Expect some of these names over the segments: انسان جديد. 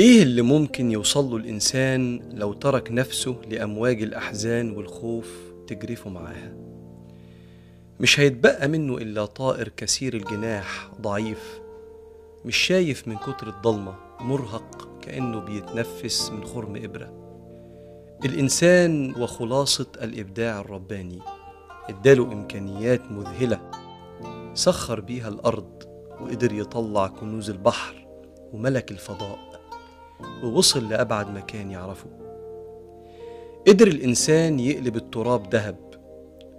إيه اللي ممكن يوصله الإنسان لو ترك نفسه لأمواج الأحزان والخوف تجرفه معاها؟ مش هيتبقى منه إلا طائر كثير الجناح ضعيف، مش شايف من كتر الضلمة، مرهق كأنه بيتنفس من خرم إبرة. الإنسان وخلاصة الإبداع الرباني اداله إمكانيات مذهلة، سخر بيها الأرض وقدر يطلع كنوز البحر وملك الفضاء ووصل لأبعد مكان يعرفه. قدر الإنسان يقلب التراب ذهب،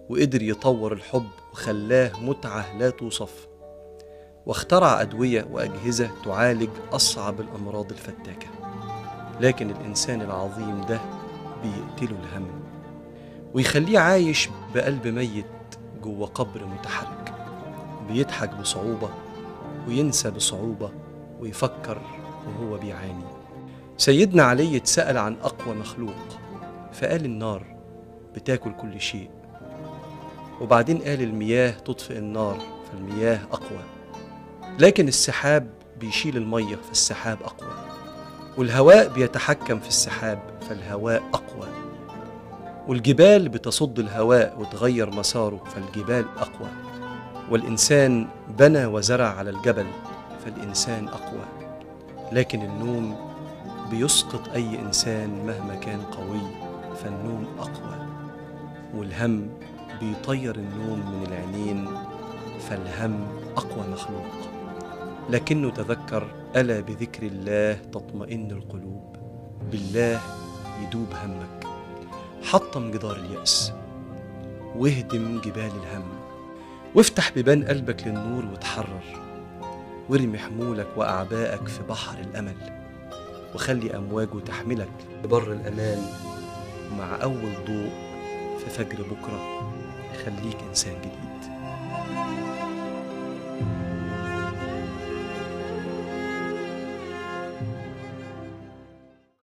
وقدر يطور الحب وخلاه متعة لا توصف، واخترع أدوية وأجهزة تعالج أصعب الأمراض الفتاكة. لكن الإنسان العظيم ده بيقتله الهم ويخليه عايش بقلب ميت جوه قبر متحرك، بيضحك بصعوبة وينسى بصعوبة ويفكر وهو بيعاني. سيدنا علي اتسأل عن أقوى مخلوق فقال النار بتاكل كل شيء، وبعدين قال المياه تطفئ النار فالمياه أقوى، لكن السحاب بيشيل المية فالسحاب أقوى، والهواء بيتحكم في السحاب فالهواء أقوى، والجبال بتصد الهواء وتغير مساره فالجبال أقوى، والإنسان بنى وزرع على الجبل فالإنسان أقوى، لكن النوم بيسقط أي إنسان مهما كان قوي فالنوم أقوى، والهم بيطير النوم من العينين فالهم أقوى مخلوق. لكنه تذكر ألا بذكر الله تطمئن القلوب، بالله يدوب همك. حطم جدار اليأس واهدم جبال الهم، وافتح بيبان قلبك للنور وتحرر، وارمي حمولك وأعبائك في بحر الأمل، وخلي أمواجه تحملك لبر الأمان، مع أول ضوء في فجر بكرة يخليك إنسان جديد.